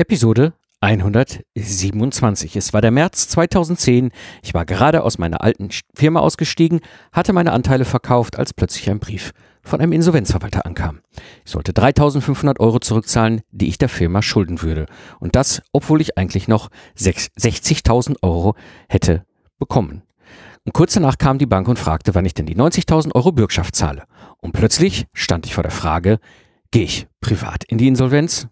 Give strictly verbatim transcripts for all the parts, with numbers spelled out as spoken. Episode hundertsiebenundzwanzig. Es war der März zweitausendzehn. Ich war gerade aus meiner alten Firma ausgestiegen, hatte meine Anteile verkauft, als plötzlich ein Brief von einem Insolvenzverwalter ankam. Ich sollte dreitausendfünfhundert Euro zurückzahlen, die ich der Firma schulden würde. Und das, obwohl ich eigentlich noch sechzigtausend Euro hätte bekommen. Und kurz danach kam die Bank und fragte, wann ich denn die neunzigtausend Euro Bürgschaft zahle. Und plötzlich stand ich vor der Frage, gehe ich privat in die Insolvenz?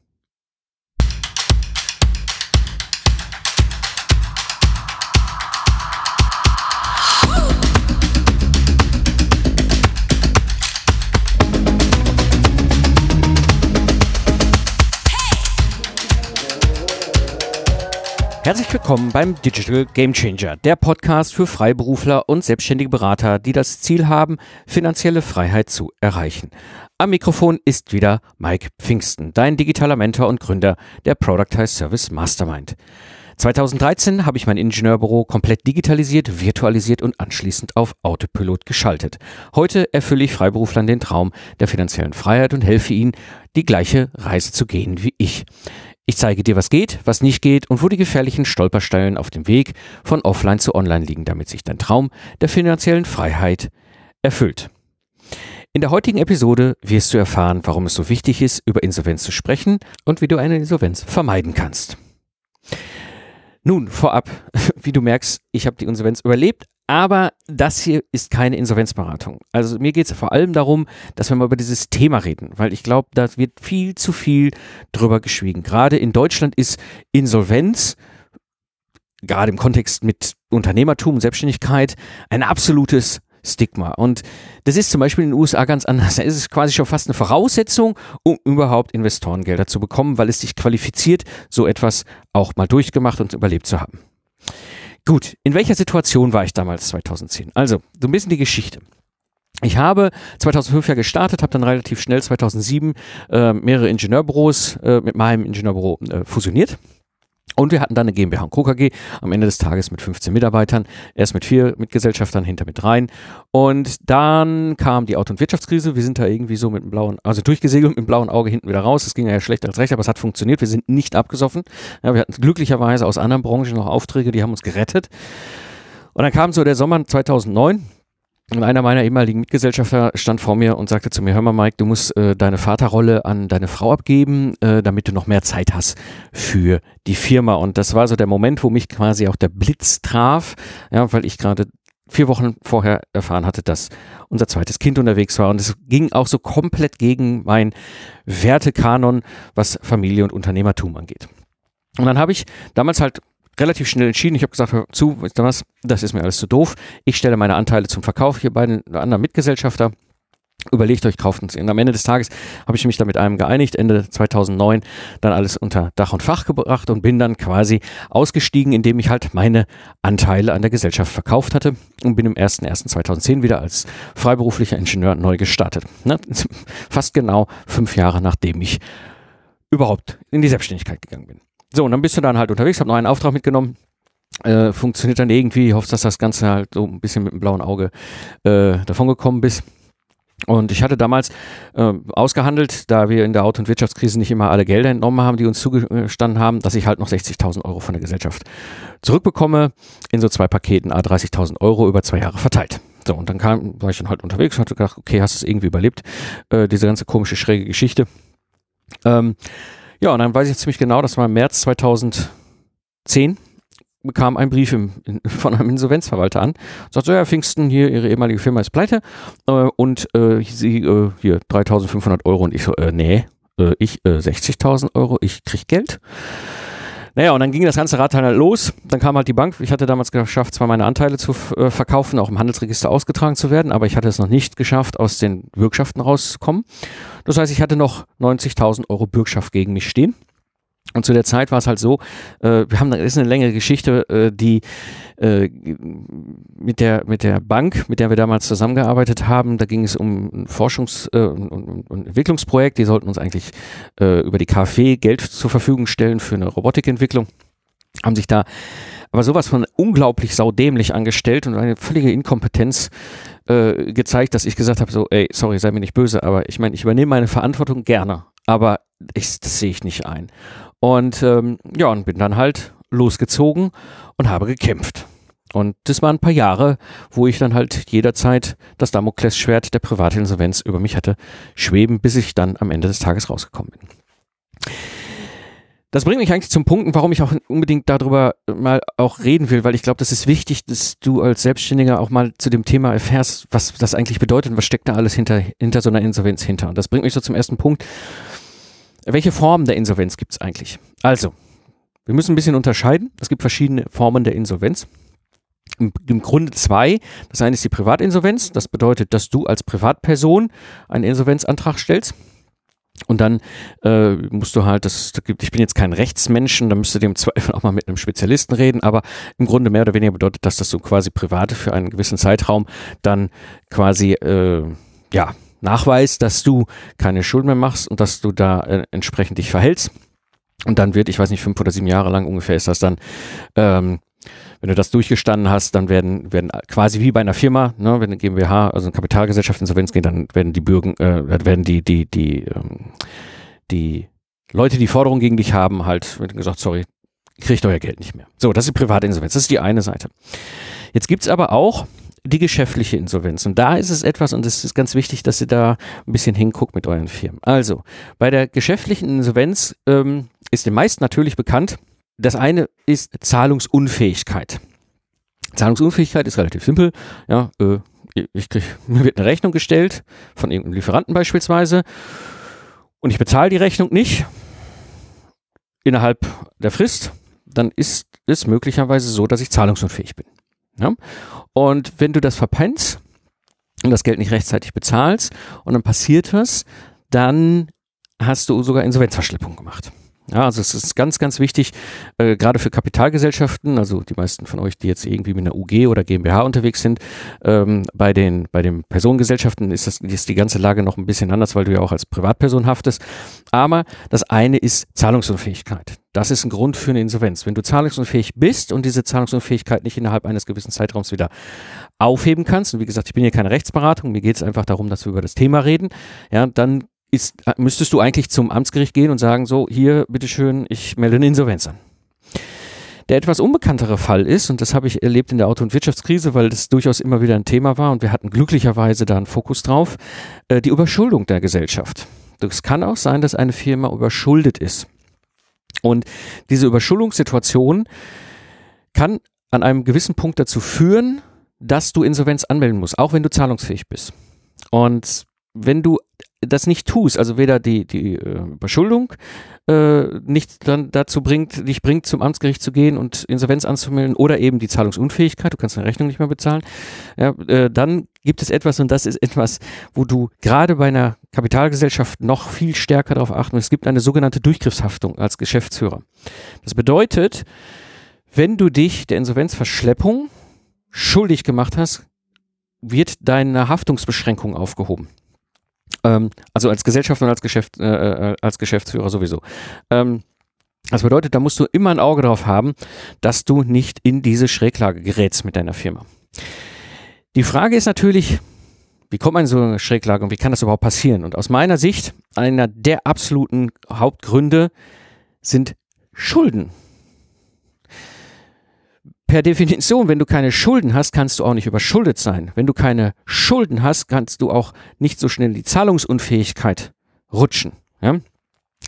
Herzlich willkommen beim Digital Game Changer, der Podcast für Freiberufler und selbstständige Berater, die das Ziel haben, finanzielle Freiheit zu erreichen. Am Mikrofon ist wieder Mike Pfingsten, dein digitaler Mentor und Gründer der Productized Service Mastermind. zweitausenddreizehn habe ich mein Ingenieurbüro komplett digitalisiert, virtualisiert und anschließend auf Autopilot geschaltet. Heute erfülle ich Freiberuflern den Traum der finanziellen Freiheit und helfe ihnen, die gleiche Reise zu gehen wie ich. Ich zeige dir, was geht, was nicht geht und wo die gefährlichen Stolperstellen auf dem Weg von offline zu online liegen, damit sich dein Traum der finanziellen Freiheit erfüllt. In der heutigen Episode wirst du erfahren, warum es so wichtig ist, über Insolvenz zu sprechen und wie du eine Insolvenz vermeiden kannst. Nun, vorab, wie du merkst, ich habe die Insolvenz überlebt, aber das hier ist keine Insolvenzberatung. Also mir geht es vor allem darum, dass wir mal über dieses Thema reden, weil ich glaube, da wird viel zu viel drüber geschwiegen. Gerade in Deutschland ist Insolvenz, gerade im Kontext mit Unternehmertum und Selbstständigkeit, ein absolutes Stigma. Und das ist zum Beispiel in den U S A ganz anders. Da ist es quasi schon fast eine Voraussetzung, um überhaupt Investorengelder zu bekommen, weil es dich qualifiziert, so etwas auch mal durchgemacht und überlebt zu haben. Gut, in welcher Situation war ich damals zweitausendzehn? Also, so ein bisschen die Geschichte. Ich habe zweitausendfünf ja gestartet, habe dann relativ schnell zweitausendsieben äh, mehrere Ingenieurbüros äh, mit meinem Ingenieurbüro äh, fusioniert. Und wir hatten dann eine GmbH und Co. K G am Ende des Tages mit fünfzehn Mitarbeitern, erst mit vier Mitgesellschaftern, hinter mit dreien. Und dann kam die Auto- und Wirtschaftskrise. Wir sind da irgendwie so mit dem blauen, also durchgesegelt mit dem blauen Auge hinten wieder raus. Es ging ja schlechter als recht, aber es hat funktioniert. Wir sind nicht abgesoffen. Ja, wir hatten glücklicherweise aus anderen Branchen noch Aufträge, die haben uns gerettet. Und dann kam so der Sommer zweitausendneun. Und einer meiner ehemaligen Mitgesellschafter stand vor mir und sagte zu mir, hör mal Mike, du musst äh, deine Vaterrolle an deine Frau abgeben, äh, damit du noch mehr Zeit hast für die Firma. Und das war so der Moment, wo mich quasi auch der Blitz traf, ja, weil ich gerade vier Wochen vorher erfahren hatte, dass unser zweites Kind unterwegs war. Und es ging auch so komplett gegen meinen Wertekanon, was Familie und Unternehmertum angeht. Und dann habe ich damals halt relativ schnell entschieden. Ich habe gesagt, hör zu, weißt du was, das ist mir alles zu doof. Ich stelle meine Anteile zum Verkauf hier bei einem anderen Mitgesellschafter. Überlegt euch, kauft uns. Und am Ende des Tages habe ich mich dann mit einem geeinigt, Ende zweitausendneun dann alles unter Dach und Fach gebracht und bin dann quasi ausgestiegen, indem ich halt meine Anteile an der Gesellschaft verkauft hatte und bin am ersten ersten zweitausendzehn wieder als freiberuflicher Ingenieur neu gestartet. Ne? Fast genau fünf Jahre, nachdem ich überhaupt in die Selbstständigkeit gegangen bin. So, und dann bist du dann halt unterwegs, hab noch einen Auftrag mitgenommen, äh, funktioniert dann irgendwie, hoffst, dass das Ganze halt so ein bisschen mit dem blauen Auge äh, davon gekommen bist. Und ich hatte damals äh, ausgehandelt, da wir in der Auto- und Wirtschaftskrise nicht immer alle Gelder entnommen haben, die uns zugestanden haben, dass ich halt noch sechzigtausend Euro von der Gesellschaft zurückbekomme, in so zwei Paketen à dreißigtausend Euro über zwei Jahre verteilt. So, und dann kam, war ich dann halt unterwegs, hatte gedacht, okay, hast du es irgendwie überlebt, äh, diese ganze komische, schräge Geschichte. Ähm, Ja, und dann weiß ich jetzt ziemlich genau, das war im März zweitausendzehn, bekam ein Brief im, in, von einem Insolvenzverwalter an. Sagt so, ja, Pfingsten, hier, Ihre ehemalige Firma ist pleite äh, und äh, Sie, äh, hier, dreitausendfünfhundert Euro. Und ich so, äh, nee, äh, ich, äh, sechzigtausend Euro, ich krieg Geld. Naja, und dann ging das ganze Radteil halt los. Dann kam halt die Bank. Ich hatte damals geschafft, zwar meine Anteile zu äh, verkaufen, auch im Handelsregister ausgetragen zu werden, aber ich hatte es noch nicht geschafft, aus den Bürgschaften rauszukommen. Das heißt, ich hatte noch neunzigtausend Euro Bürgschaft gegen mich stehen. Und zu der Zeit war es halt so, äh, wir haben, das ist eine längere Geschichte, äh, die äh, mit der mit der Bank, mit der wir damals zusammengearbeitet haben, da ging es um ein Forschungs- äh, und, und Entwicklungsprojekt, die sollten uns eigentlich äh, über die KfW Geld zur Verfügung stellen für eine Robotikentwicklung, haben sich da aber sowas von unglaublich saudämlich angestellt und eine völlige Inkompetenz äh, gezeigt, dass ich gesagt habe, so, ey, sorry, sei mir nicht böse, aber ich meine, ich übernehme meine Verantwortung gerne, aber ich, das sehe ich nicht ein. Und ähm, ja, und bin dann halt losgezogen und habe gekämpft. Und das waren ein paar Jahre, wo ich dann halt jederzeit das Damoklesschwert der Privatinsolvenz über mich hatte schweben, bis ich dann am Ende des Tages rausgekommen bin. Das bringt mich eigentlich zum Punkt, warum ich auch unbedingt darüber mal auch reden will, weil ich glaube, das ist wichtig, dass du als Selbstständiger auch mal zu dem Thema erfährst, was das eigentlich bedeutet und was steckt da alles hinter, hinter so einer Insolvenz hinter. Und das bringt mich so zum ersten Punkt. Welche Formen der Insolvenz gibt es eigentlich? Also, wir müssen ein bisschen unterscheiden. Es gibt verschiedene Formen der Insolvenz. Im, im Grunde zwei. Das eine ist die Privatinsolvenz. Das bedeutet, dass du als Privatperson einen Insolvenzantrag stellst. Und dann äh, musst du halt, das, ich bin jetzt kein Rechtsmenschen, da müsst du dem im Zweifel auch mal mit einem Spezialisten reden, aber im Grunde mehr oder weniger bedeutet das, dass du quasi Private für einen gewissen Zeitraum dann quasi, äh, ja, nachweist, dass du keine Schulden mehr machst und dass du da äh, entsprechend dich verhältst. Und dann wird, ich weiß nicht, fünf oder sieben Jahre lang ungefähr ist das dann, ähm, wenn du das durchgestanden hast, dann werden, werden quasi wie bei einer Firma, ne, wenn eine GmbH, also eine Kapitalgesellschaft Insolvenz geht, dann werden die Bürgen, äh, werden die, die, die, ähm, die Leute, die Forderungen gegen dich haben, halt wird gesagt, sorry, kriegt euer Geld nicht mehr. So, das ist die Privatinsolvenz, das ist die eine Seite. Jetzt gibt es aber auch die geschäftliche Insolvenz. Und da ist es etwas, und es ist ganz wichtig, dass ihr da ein bisschen hinguckt mit euren Firmen. Also, bei der geschäftlichen Insolvenz ähm, ist den meisten natürlich bekannt, das eine ist Zahlungsunfähigkeit. Zahlungsunfähigkeit ist relativ simpel. Ja, äh, ich krieg, mir wird eine Rechnung gestellt von irgendeinem Lieferanten beispielsweise und ich bezahle die Rechnung nicht innerhalb der Frist, dann ist es möglicherweise so, dass ich zahlungsunfähig bin. Ja? Und wenn du das verpennst und das Geld nicht rechtzeitig bezahlst und dann passiert was, dann hast du sogar Insolvenzverschleppung gemacht. Ja, also es ist ganz, ganz wichtig, äh, gerade für Kapitalgesellschaften, also die meisten von euch, die jetzt irgendwie mit einer U G oder GmbH unterwegs sind, ähm, bei den, bei den Personengesellschaften ist das, ist die ganze Lage noch ein bisschen anders, weil du ja auch als Privatperson haftest. Aber das eine ist Zahlungsunfähigkeit. Das ist ein Grund für eine Insolvenz. Wenn du zahlungsunfähig bist und diese Zahlungsunfähigkeit nicht innerhalb eines gewissen Zeitraums wieder aufheben kannst, und wie gesagt, ich bin hier keine Rechtsberatung, mir geht es einfach darum, dass wir über das Thema reden, ja, dann Ist, müsstest du eigentlich zum Amtsgericht gehen und sagen, so, hier, bitteschön, ich melde eine Insolvenz an. Der etwas unbekanntere Fall ist, und das habe ich erlebt in der Auto- und Wirtschaftskrise, weil das durchaus immer wieder ein Thema war und wir hatten glücklicherweise da einen Fokus drauf, äh, die Überschuldung der Gesellschaft. Es kann auch sein, dass eine Firma überschuldet ist. Und diese Überschuldungssituation kann an einem gewissen Punkt dazu führen, dass du Insolvenz anmelden musst, auch wenn du zahlungsfähig bist. Und wenn du das nicht tust, also weder die, die äh, Überschuldung äh, nicht dann dazu bringt, dich bringt, zum Amtsgericht zu gehen und Insolvenz anzumelden oder eben die Zahlungsunfähigkeit, du kannst deine Rechnung nicht mehr bezahlen, ja, äh, dann gibt es etwas, und das ist etwas, wo du gerade bei einer Kapitalgesellschaft noch viel stärker darauf achten musst. Es gibt eine sogenannte Durchgriffshaftung als Geschäftsführer. Das bedeutet, wenn du dich der Insolvenzverschleppung schuldig gemacht hast, wird deine Haftungsbeschränkung aufgehoben. Also als Gesellschaft und als, Geschäft, äh, als Geschäftsführer sowieso. Ähm, das bedeutet, da musst du immer ein Auge drauf haben, dass du nicht in diese Schräglage gerätst mit deiner Firma. Die Frage ist natürlich, wie kommt man in so eine Schräglage und wie kann das überhaupt passieren? Und aus meiner Sicht, einer der absoluten Hauptgründe sind Schulden. Per Definition, wenn du keine Schulden hast, kannst du auch nicht überschuldet sein. Wenn du keine Schulden hast, kannst du auch nicht so schnell in die Zahlungsunfähigkeit rutschen. Ja?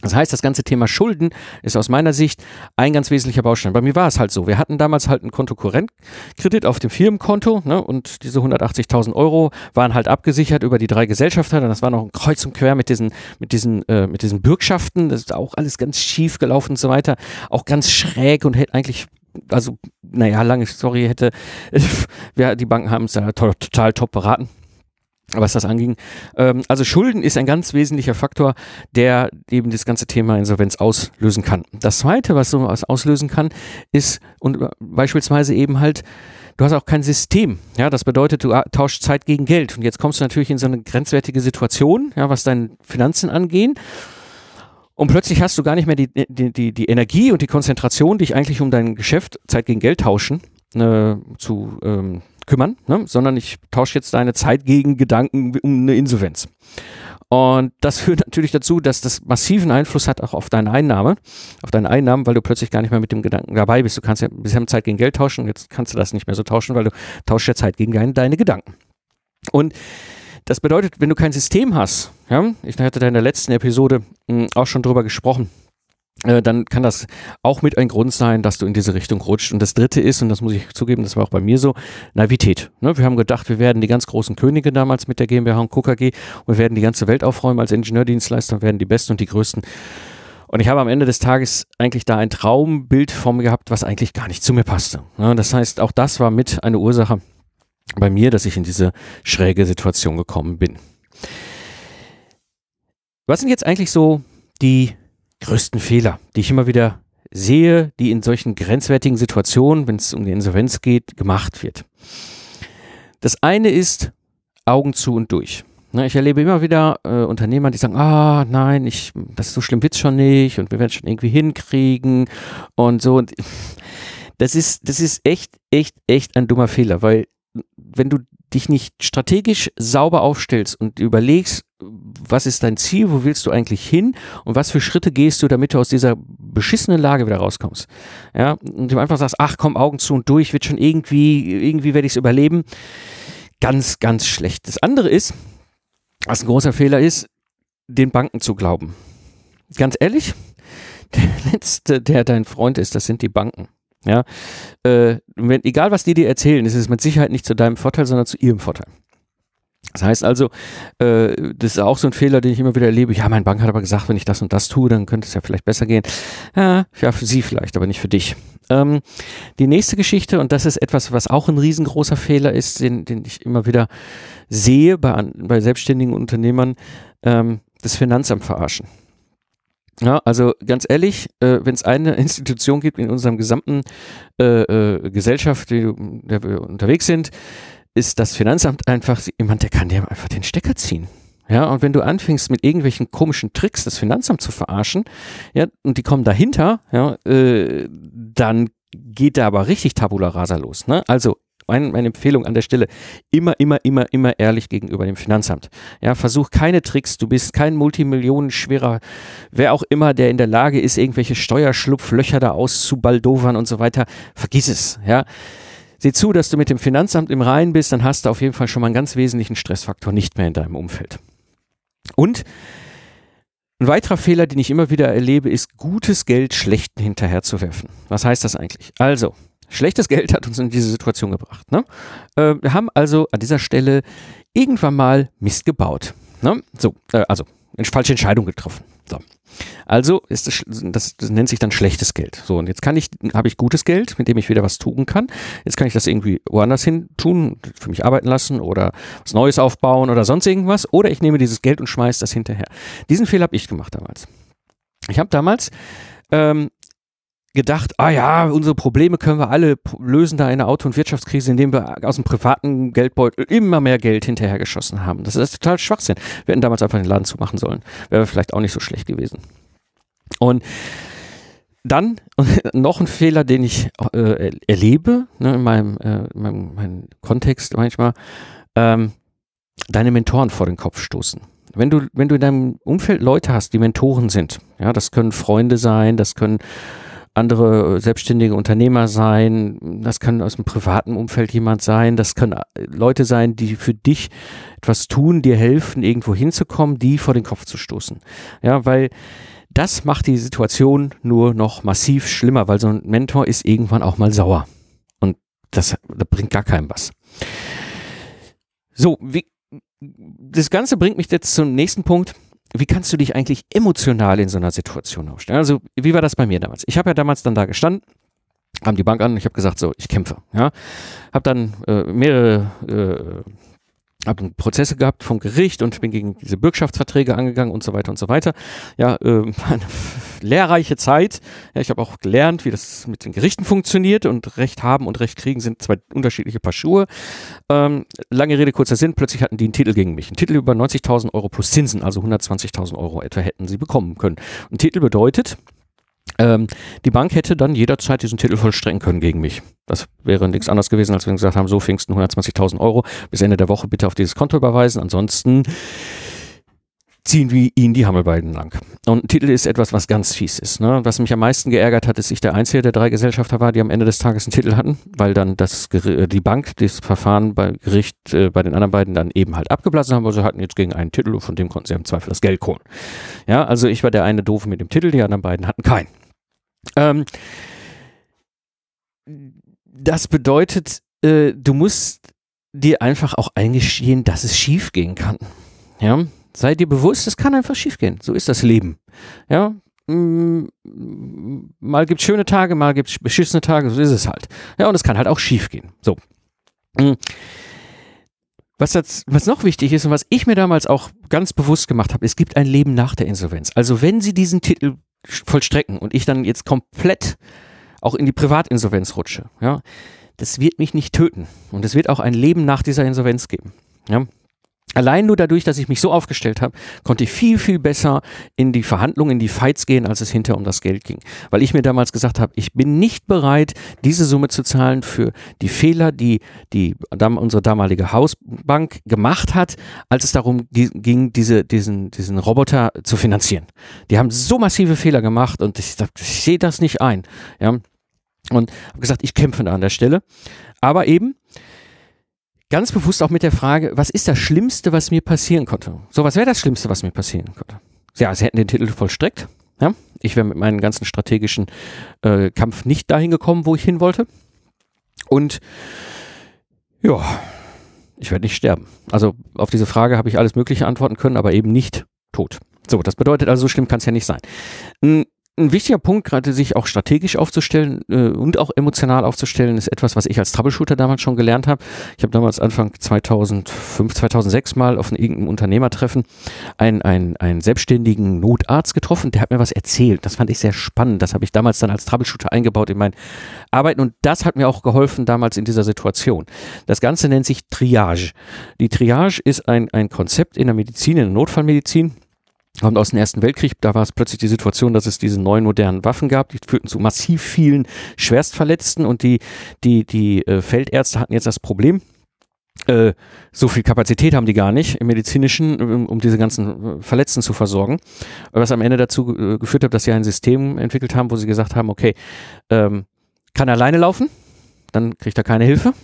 Das heißt, das ganze Thema Schulden ist aus meiner Sicht ein ganz wesentlicher Baustein. Bei mir war es halt so, wir hatten damals halt einen Kontokorrentkredit auf dem Firmenkonto, ne, und diese hundertachtzigtausend Euro waren halt abgesichert über die drei Gesellschafter und das war noch ein Kreuz und Quer mit diesen, mit diesen, äh, mit diesen Bürgschaften, das ist auch alles ganz schief gelaufen und so weiter, auch ganz schräg und hätte eigentlich... Also, naja, lange Story hätte, ja, die Banken haben es ja total top beraten, was das anging. Ähm, also Schulden ist ein ganz wesentlicher Faktor, der eben das ganze Thema Insolvenz auslösen kann. Das Zweite, was so was auslösen kann, ist und beispielsweise eben halt, du hast auch kein System. Ja, das bedeutet, du tauschst Zeit gegen Geld. Und jetzt kommst du natürlich in so eine grenzwertige Situation, ja, was deine Finanzen angehen. Und plötzlich hast du gar nicht mehr die, die, die, die Energie und die Konzentration, dich eigentlich um dein Geschäft, Zeit gegen Geld tauschen, äh, zu ähm, kümmern, ne? Sondern ich tausche jetzt deine Zeit gegen Gedanken um eine Insolvenz. Und das führt natürlich dazu, dass das massiven Einfluss hat auch auf deine Einnahme, auf deine Einnahmen, weil du plötzlich gar nicht mehr mit dem Gedanken dabei bist. Du kannst ja bisher Zeit gegen Geld tauschen, jetzt kannst du das nicht mehr so tauschen, weil du tauschst ja Zeit gegen deine, deine Gedanken. Und das bedeutet, wenn du kein System hast, ja, ich hatte da in der letzten Episode mh, auch schon drüber gesprochen, äh, dann kann das auch mit ein Grund sein, dass du in diese Richtung rutscht. Und das Dritte ist, und das muss ich zugeben, das war auch bei mir so, Naivität. Ne? Wir haben gedacht, wir werden die ganz großen Könige damals mit der GmbH und K K G und wir werden die ganze Welt aufräumen als Ingenieurdienstleister und werden die Besten und die Größten. Und ich habe am Ende des Tages eigentlich da ein Traumbild von mir gehabt, was eigentlich gar nicht zu mir passte. Ne? Das heißt, auch das war mit eine Ursache bei mir, dass ich in diese schräge Situation gekommen bin. Was sind jetzt eigentlich so die größten Fehler, die ich immer wieder sehe, die in solchen grenzwertigen Situationen, wenn es um die Insolvenz geht, gemacht wird? Das eine ist Augen zu und durch. Ich erlebe immer wieder äh, Unternehmer, die sagen, ah nein, ich, das ist so schlimm, wird's schon nicht und wir werden schon irgendwie hinkriegen und so. Und das ist, das ist echt, echt, echt ein dummer Fehler, weil wenn du dich nicht strategisch sauber aufstellst und überlegst, was ist dein Ziel, wo willst du eigentlich hin und was für Schritte gehst du, damit du aus dieser beschissenen Lage wieder rauskommst. Ja, und du einfach sagst, ach komm, Augen zu und durch, wird schon irgendwie, irgendwie werde ich es überleben. Ganz, ganz schlecht. Das andere ist, was ein großer Fehler ist, den Banken zu glauben. Ganz ehrlich, der Letzte, der dein Freund ist, das sind die Banken. Ja, äh, wenn, egal was die dir erzählen, ist es mit Sicherheit nicht zu deinem Vorteil, sondern zu ihrem Vorteil. Das heißt also, äh, das ist auch so ein Fehler, den ich immer wieder erlebe. Ja, mein Bank hat aber gesagt, wenn ich das und das tue, dann könnte es ja vielleicht besser gehen. Ja, ja, für sie vielleicht, aber nicht für dich. Ähm, die nächste Geschichte, und das ist etwas, was auch ein riesengroßer Fehler ist, den, den ich immer wieder sehe bei, bei selbstständigen Unternehmern, ähm, das Finanzamt verarschen. Ja, also ganz ehrlich, äh, wenn es eine Institution gibt in unserem gesamten äh, äh, Gesellschaft, in der wir unterwegs sind, ist das Finanzamt einfach jemand, der kann dir einfach den Stecker ziehen. Ja, und wenn du anfängst mit irgendwelchen komischen Tricks, das Finanzamt zu verarschen, ja, und die kommen dahinter, ja, äh, dann geht da aber richtig Tabula rasa los. Ne? Also Meine, meine Empfehlung an der Stelle, immer, immer, immer, immer ehrlich gegenüber dem Finanzamt. Ja, versuch keine Tricks, du bist kein multimillionenschwerer, wer auch immer, der in der Lage ist, irgendwelche Steuerschlupflöcher da auszubaldovern und so weiter, vergiss es, ja. Sieh zu, dass du mit dem Finanzamt im Reinen bist, dann hast du auf jeden Fall schon mal einen ganz wesentlichen Stressfaktor nicht mehr in deinem Umfeld. Und ein weiterer Fehler, den ich immer wieder erlebe, ist, gutes Geld Schlechten hinterherzuwerfen. Was heißt das eigentlich? Also, schlechtes Geld hat uns in diese Situation gebracht. Ne? Äh, wir haben also an dieser Stelle irgendwann mal Mist gebaut. Ne? So, äh, also eine falsche Entscheidung getroffen. So. Also ist das, das, das nennt sich dann schlechtes Geld. So, und jetzt kann ich, habe ich gutes Geld, mit dem ich wieder was tun kann. Jetzt kann ich das irgendwie woanders hin tun, für mich arbeiten lassen oder was Neues aufbauen oder sonst irgendwas. Oder ich nehme dieses Geld und schmeiße das hinterher. Diesen Fehler habe ich gemacht damals. Ich habe damals ähm, gedacht, ah ja, unsere Probleme können wir alle lösen da in der Auto- und Wirtschaftskrise, indem wir aus dem privaten Geldbeutel immer mehr Geld hinterhergeschossen haben. Das ist total Schwachsinn. Wir hätten damals einfach den Laden zumachen sollen. Wäre vielleicht auch nicht so schlecht gewesen. Und dann noch ein Fehler, den ich äh, erlebe, ne, in meinem, äh, in meinem, meinem Kontext manchmal, ähm, deine Mentoren vor den Kopf stoßen. Wenn du, wenn du in deinem Umfeld Leute hast, die Mentoren sind, ja, das können Freunde sein, das können andere selbstständige Unternehmer sein, das kann aus dem privaten Umfeld jemand sein, das können Leute sein, die für dich etwas tun, dir helfen, irgendwo hinzukommen, die vor den Kopf zu stoßen. Ja, weil das macht die Situation nur noch massiv schlimmer, weil so ein Mentor ist irgendwann auch mal sauer. Und das, das bringt gar keinem was. So, wie, das Ganze bringt mich jetzt zum nächsten Punkt. Wie kannst du dich eigentlich emotional in so einer Situation aufstellen? Also, wie war das bei mir damals? Ich habe ja damals dann da gestanden, kam die Bank an und ich habe gesagt, so, ich kämpfe. Ja, habe dann äh, mehrere äh, hab Prozesse gehabt vom Gericht und bin gegen diese Bürgschaftsverträge angegangen und so weiter und so weiter. Ja, äh, eine lehrreiche Zeit. Ja, ich habe auch gelernt, wie das mit den Gerichten funktioniert und Recht haben und Recht kriegen sind zwei unterschiedliche Paar Schuhe. Ähm, lange Rede, kurzer Sinn, plötzlich hatten die einen Titel gegen mich. Ein Titel über neunzigtausend Euro plus Zinsen, also hundertzwanzigtausend Euro etwa hätten sie bekommen können. Ein Titel bedeutet, ähm, die Bank hätte dann jederzeit diesen Titel vollstrecken können gegen mich. Das wäre nichts anderes gewesen, als wenn wir gesagt haben, so Pfingsten hundertzwanzigtausend Euro, bis Ende der Woche bitte auf dieses Konto überweisen, ansonsten ziehen wir ihnen die Hammelbeinen lang. Und ein Titel ist etwas, was ganz fies ist. Ne? Was mich am meisten geärgert hat, ist, ich der einzige der drei Gesellschafter war, die am Ende des Tages einen Titel hatten, weil dann das, die Bank das Verfahren bei Gericht äh, bei den anderen beiden dann eben halt abgeblasen haben, weil sie hatten jetzt gegen einen Titel und von dem konnten sie im Zweifel das Geld holen. Ja, also ich war der eine Doofe mit dem Titel, die anderen beiden hatten keinen. Ähm, das bedeutet, äh, du musst dir einfach auch eingestehen, dass es schief gehen kann. Ja? Sei dir bewusst, es kann einfach schief gehen. So ist das Leben. Ja? Mal gibt es schöne Tage, mal gibt es beschissene Tage, so ist es halt. Ja, und es kann halt auch schief gehen. So. Was, das, was noch wichtig ist und was ich mir damals auch ganz bewusst gemacht habe, es gibt ein Leben nach der Insolvenz. Also wenn Sie diesen Titel vollstrecken und ich dann jetzt komplett auch in die Privatinsolvenz rutsche, ja, das wird mich nicht töten und es wird auch ein Leben nach dieser Insolvenz geben. Ja. Allein nur dadurch, dass ich mich so aufgestellt habe, konnte ich viel, viel besser in die Verhandlungen, in die Fights gehen, als es hinterher um das Geld ging. Weil ich mir damals gesagt habe, ich bin nicht bereit, diese Summe zu zahlen für die Fehler, die, die unsere damalige Hausbank gemacht hat, als es darum ging, diese, diesen, diesen Roboter zu finanzieren. Die haben so massive Fehler gemacht und ich dachte, ich sehe das nicht ein. Ja? Und habe gesagt, ich kämpfe da an der Stelle. Aber eben ganz bewusst auch mit der Frage, was ist das Schlimmste, was mir passieren konnte? So, was wäre das Schlimmste, was mir passieren konnte? Ja, sie hätten den Titel vollstreckt. Ja? Ich wäre mit meinem ganzen strategischen äh, Kampf nicht dahin gekommen, wo ich hin wollte. Und ja, ich werde nicht sterben. Also auf diese Frage habe ich alles Mögliche antworten können, aber eben nicht tot. So, das bedeutet also, so schlimm kann es ja nicht sein. N Ein wichtiger Punkt, gerade sich auch strategisch aufzustellen äh, und auch emotional aufzustellen, ist etwas, was ich als Troubleshooter damals schon gelernt habe. Ich habe damals Anfang zweitausendfünf, zweitausendsechs mal auf irgendeinem Unternehmertreffen einen, einen, einen selbstständigen Notarzt getroffen, der hat mir was erzählt. Das fand ich sehr spannend. Das habe ich damals dann als Troubleshooter eingebaut in mein Arbeiten und das hat mir auch geholfen damals in dieser Situation. Das Ganze nennt sich Triage. Die Triage ist ein, ein Konzept in der Medizin, in der Notfallmedizin. Kommt aus dem Ersten Weltkrieg, da war es plötzlich die Situation, dass es diese neuen modernen Waffen gab, die führten zu massiv vielen Schwerstverletzten und die, die, die äh, Feldärzte hatten jetzt das Problem, äh, so viel Kapazität haben die gar nicht im Medizinischen, um, um diese ganzen Verletzten zu versorgen, was am Ende dazu äh, geführt hat, dass sie ein System entwickelt haben, wo sie gesagt haben, okay, ähm, kann er alleine laufen, dann kriegt er keine Hilfe.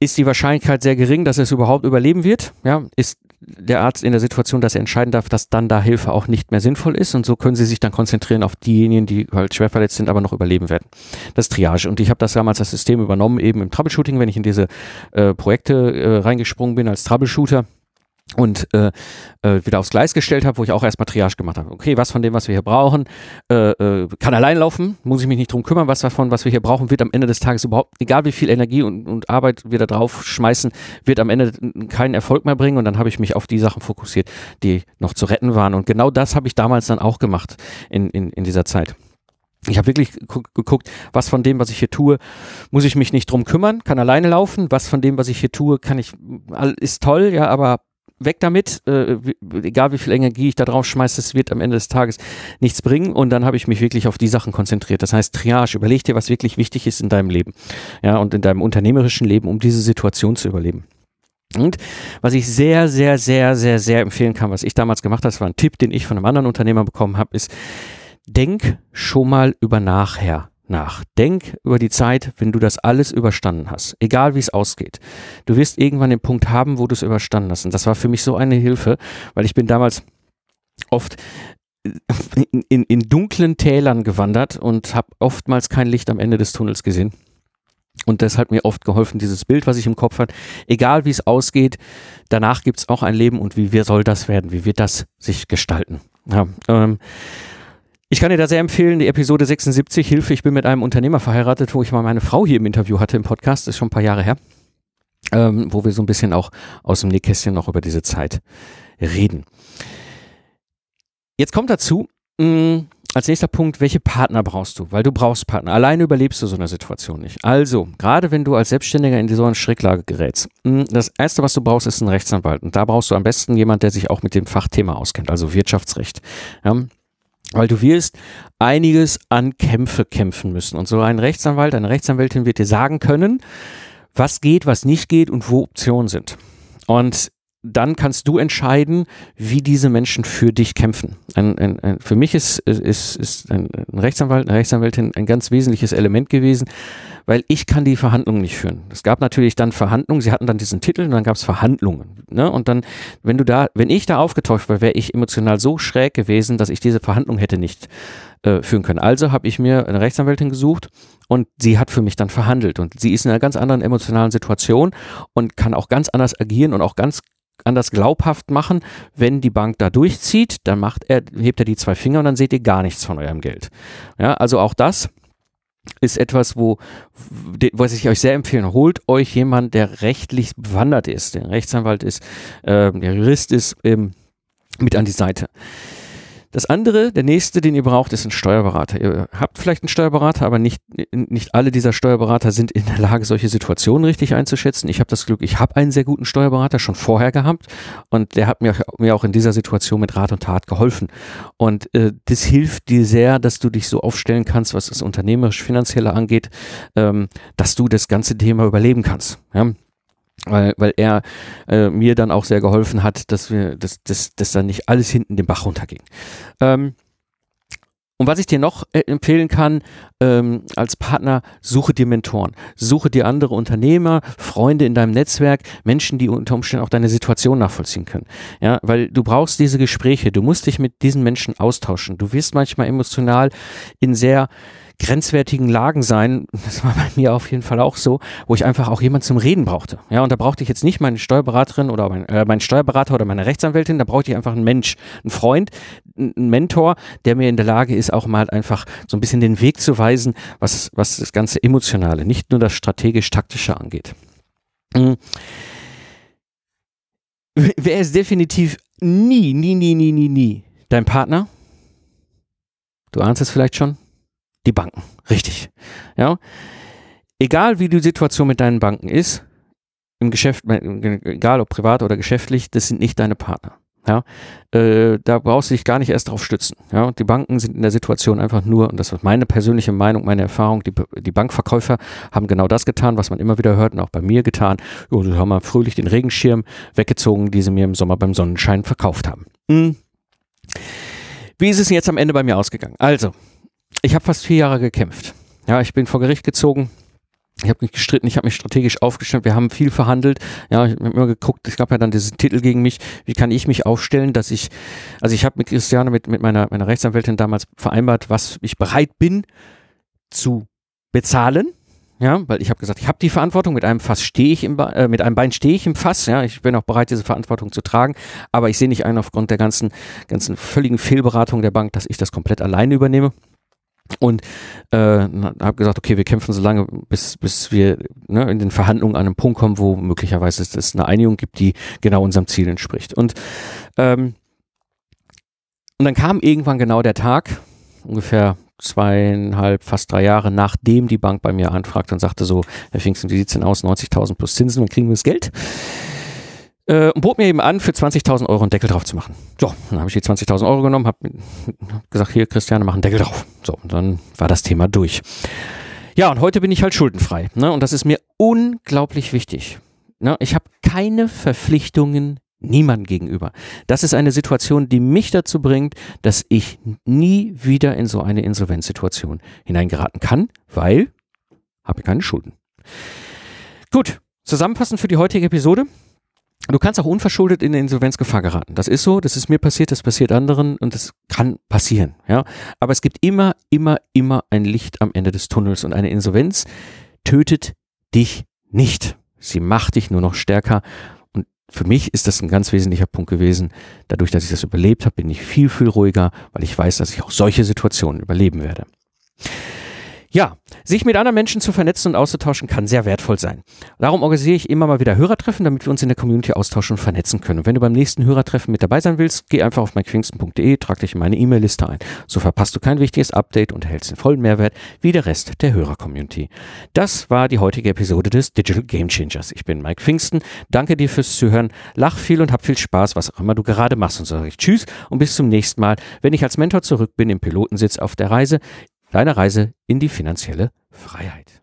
Ist die Wahrscheinlichkeit sehr gering, dass er es überhaupt überleben wird? Ja, ist der Arzt in der Situation, dass er entscheiden darf, dass dann da Hilfe auch nicht mehr sinnvoll ist und so können sie sich dann konzentrieren auf diejenigen, die halt schwer verletzt sind, aber noch überleben werden. Das ist Triage und ich habe das damals das System übernommen, eben im Troubleshooting, wenn ich in diese äh, Projekte äh, reingesprungen bin als Troubleshooter und äh, äh, wieder aufs Gleis gestellt habe, wo ich auch erstmal Triage gemacht habe. Okay, was von dem, was wir hier brauchen, äh, äh, kann allein laufen, muss ich mich nicht drum kümmern, was davon, was wir hier brauchen, wird am Ende des Tages überhaupt, egal wie viel Energie und, und Arbeit wir da drauf schmeißen, wird am Ende keinen Erfolg mehr bringen und dann habe ich mich auf die Sachen fokussiert, die noch zu retten waren und genau das habe ich damals dann auch gemacht in, in, in dieser Zeit. Ich habe wirklich geguckt, was von dem, was ich hier tue, muss ich mich nicht drum kümmern, kann alleine laufen, was von dem, was ich hier tue, kann ich, ist toll, ja, aber weg damit, äh, egal wie viel Energie ich da drauf schmeiße, es wird am Ende des Tages nichts bringen und dann habe ich mich wirklich auf die Sachen konzentriert. Das heißt Triage, überleg dir, was wirklich wichtig ist in deinem Leben, ja, und in deinem unternehmerischen Leben, um diese Situation zu überleben. Und was ich sehr, sehr, sehr, sehr, sehr empfehlen kann, was ich damals gemacht habe, das war ein Tipp, den ich von einem anderen Unternehmer bekommen habe, ist, denk schon mal über nachher nach. Denk über die Zeit, wenn du das alles überstanden hast, egal wie es ausgeht. Du wirst irgendwann den Punkt haben, wo du es überstanden hast. Und das war für mich so eine Hilfe, weil ich bin damals oft in, in, in dunklen Tälern gewandert und habe oftmals kein Licht am Ende des Tunnels gesehen. Und das hat mir oft geholfen, dieses Bild, was ich im Kopf hatte, egal wie es ausgeht, danach gibt es auch ein Leben und wie, wie soll das werden? Wie wird das sich gestalten? Ja, ähm, ich kann dir da sehr empfehlen, die Episode sechsundsiebzig, Hilfe, ich bin mit einem Unternehmer verheiratet, wo ich mal meine Frau hier im Interview hatte im Podcast, ist schon ein paar Jahre her, ähm, wo wir so ein bisschen auch aus dem Nähkästchen noch über diese Zeit reden. Jetzt kommt dazu, mh, als nächster Punkt, welche Partner brauchst du? Weil du brauchst Partner, alleine überlebst du so eine Situation nicht. Also, gerade wenn du als Selbstständiger in so eine Schräglage gerätst, mh, das Erste, was du brauchst, ist einen Rechtsanwalt und da brauchst du am besten jemanden, der sich auch mit dem Fachthema auskennt, also Wirtschaftsrecht, ja. Weil du wirst einiges an Kämpfe kämpfen müssen. Und so ein Rechtsanwalt, eine Rechtsanwältin wird dir sagen können, was geht, was nicht geht und wo Optionen sind. Und dann kannst du entscheiden, wie diese Menschen für dich kämpfen. Ein, ein, ein, für mich ist, ist, ist ein Rechtsanwalt, eine Rechtsanwältin ein ganz wesentliches Element gewesen, weil ich kann die Verhandlungen nicht führen. Es gab natürlich dann Verhandlungen, sie hatten dann diesen Titel und dann gab es Verhandlungen. Ne? Und dann, wenn du da, wenn ich da aufgetäuscht wäre, wäre ich emotional so schräg gewesen, dass ich diese Verhandlung hätte nicht äh, führen können. Also habe ich mir eine Rechtsanwältin gesucht und sie hat für mich dann verhandelt. Und sie ist in einer ganz anderen emotionalen Situation und kann auch ganz anders agieren und auch ganz anders glaubhaft machen. Wenn die Bank da durchzieht, dann macht er, hebt er die zwei Finger und dann seht ihr gar nichts von eurem Geld. Ja, also auch das ist etwas, wo, was ich euch sehr empfehlen, holt euch jemand, der rechtlich bewandert ist, der Rechtsanwalt ist, äh, der Jurist ist, ähm, mit an die Seite. Das andere, der nächste, den ihr braucht, ist ein Steuerberater. Ihr habt vielleicht einen Steuerberater, aber nicht, nicht alle dieser Steuerberater sind in der Lage, solche Situationen richtig einzuschätzen. Ich habe das Glück, ich habe einen sehr guten Steuerberater schon vorher gehabt und der hat mir, mir auch in dieser Situation mit Rat und Tat geholfen. Und äh, das hilft dir sehr, dass du dich so aufstellen kannst, was das Unternehmerisch-Finanzielle angeht, ähm, dass du das ganze Thema überleben kannst. Ja? Weil, weil er äh, mir dann auch sehr geholfen hat, dass wir, dass, dass, dass dann nicht alles hinten den Bach runterging. Ähm, und was ich dir noch empfehlen kann, ähm, als Partner, suche dir Mentoren, suche dir andere Unternehmer, Freunde in deinem Netzwerk, Menschen, die unter Umständen auch deine Situation nachvollziehen können. Ja, weil du brauchst diese Gespräche, du musst dich mit diesen Menschen austauschen. Du wirst manchmal emotional in sehr grenzwertigen Lagen sein, das war bei mir auf jeden Fall auch so, wo ich einfach auch jemanden zum Reden brauchte. Ja, und da brauchte ich jetzt nicht meine Steuerberaterin oder mein, äh, meinen Steuerberater oder meine Rechtsanwältin, da brauchte ich einfach einen Mensch, einen Freund, einen Mentor, der mir in der Lage ist, auch mal einfach so ein bisschen den Weg zu weisen, was, was das ganze Emotionale, nicht nur das strategisch-taktische angeht. Mhm. Wer ist definitiv nie, nie, nie, nie, nie, nie dein Partner? Du ahnst es vielleicht schon. Die Banken, richtig. Ja. Egal wie die Situation mit deinen Banken ist, im Geschäft, egal ob privat oder geschäftlich, das sind nicht deine Partner. Ja. Äh, da brauchst du dich gar nicht erst drauf stützen. Ja. Die Banken sind in der Situation einfach nur, und das ist meine persönliche Meinung, meine Erfahrung, die, die Bankverkäufer haben genau das getan, was man immer wieder hört und auch bei mir getan. Jo, die haben mal fröhlich den Regenschirm weggezogen, die sie mir im Sommer beim Sonnenschein verkauft haben. Hm. Wie ist es jetzt am Ende bei mir ausgegangen? Also, ich habe fast vier Jahre gekämpft. Ja, ich bin vor Gericht gezogen. Ich habe mich gestritten, ich habe mich strategisch aufgestellt, wir haben viel verhandelt, ja, ich habe immer geguckt, es gab ja dann diesen Titel gegen mich, wie kann ich mich aufstellen, dass ich, also ich habe mit Christiane, mit, mit meiner, meiner Rechtsanwältin damals vereinbart, was ich bereit bin zu bezahlen, ja, weil ich habe gesagt, ich habe die Verantwortung, mit einem Fass stehe ich im Be- äh, mit einem Bein stehe ich im Fass, ja, ich bin auch bereit, diese Verantwortung zu tragen, aber ich sehe nicht ein, aufgrund der ganzen, ganzen völligen Fehlberatung der Bank, dass ich das komplett alleine übernehme. Und äh, habe gesagt, okay, wir kämpfen so lange, bis, bis wir ne, in den Verhandlungen an einen Punkt kommen, wo möglicherweise es eine Einigung gibt, die genau unserem Ziel entspricht. Und, ähm, und dann kam irgendwann genau der Tag, ungefähr zweieinhalb, fast drei Jahre, nachdem die Bank bei mir anfragte und sagte so, Herr Pfingsten, wie sieht es denn aus, neunzigtausend plus Zinsen, wann kriegen wir das Geld? Und bot mir eben an, für zwanzigtausend Euro einen Deckel drauf zu machen. So, dann habe ich die zwanzigtausend Euro genommen, habe gesagt, hier, Christiane, mach einen Deckel drauf. So, und dann war das Thema durch. Ja, und heute bin ich halt schuldenfrei. Ne? Und das ist mir unglaublich wichtig. Ne? Ich habe keine Verpflichtungen niemandem gegenüber. Das ist eine Situation, die mich dazu bringt, dass ich nie wieder in so eine Insolvenzsituation hineingeraten kann, weil habe ich keine Schulden. Gut, zusammenfassend für die heutige Episode. Du kannst auch unverschuldet in eine Insolvenzgefahr geraten. Das ist so, das ist mir passiert, das passiert anderen und das kann passieren. Ja? Aber es gibt immer, immer, immer ein Licht am Ende des Tunnels und eine Insolvenz tötet dich nicht. Sie macht dich nur noch stärker und für mich ist das ein ganz wesentlicher Punkt gewesen. Dadurch, dass ich das überlebt habe, bin ich viel, viel ruhiger, weil ich weiß, dass ich auch solche Situationen überleben werde. Ja, sich mit anderen Menschen zu vernetzen und auszutauschen kann sehr wertvoll sein. Darum organisiere ich immer mal wieder Hörertreffen, damit wir uns in der Community austauschen und vernetzen können. Und wenn du beim nächsten Hörertreffen mit dabei sein willst, geh einfach auf mike pfingsten punkt de, trag dich in meine E-Mail-Liste ein. So verpasst du kein wichtiges Update und erhältst den vollen Mehrwert wie der Rest der Hörer-Community. Das war die heutige Episode des Digital Game Changers. Ich bin Mike Pfingsten, danke dir fürs Zuhören, lach viel und hab viel Spaß, was auch immer du gerade machst. Und sage ich tschüss und bis zum nächsten Mal, wenn ich als Mentor zurück bin im Pilotensitz auf der Reise, deine Reise in die finanzielle Freiheit.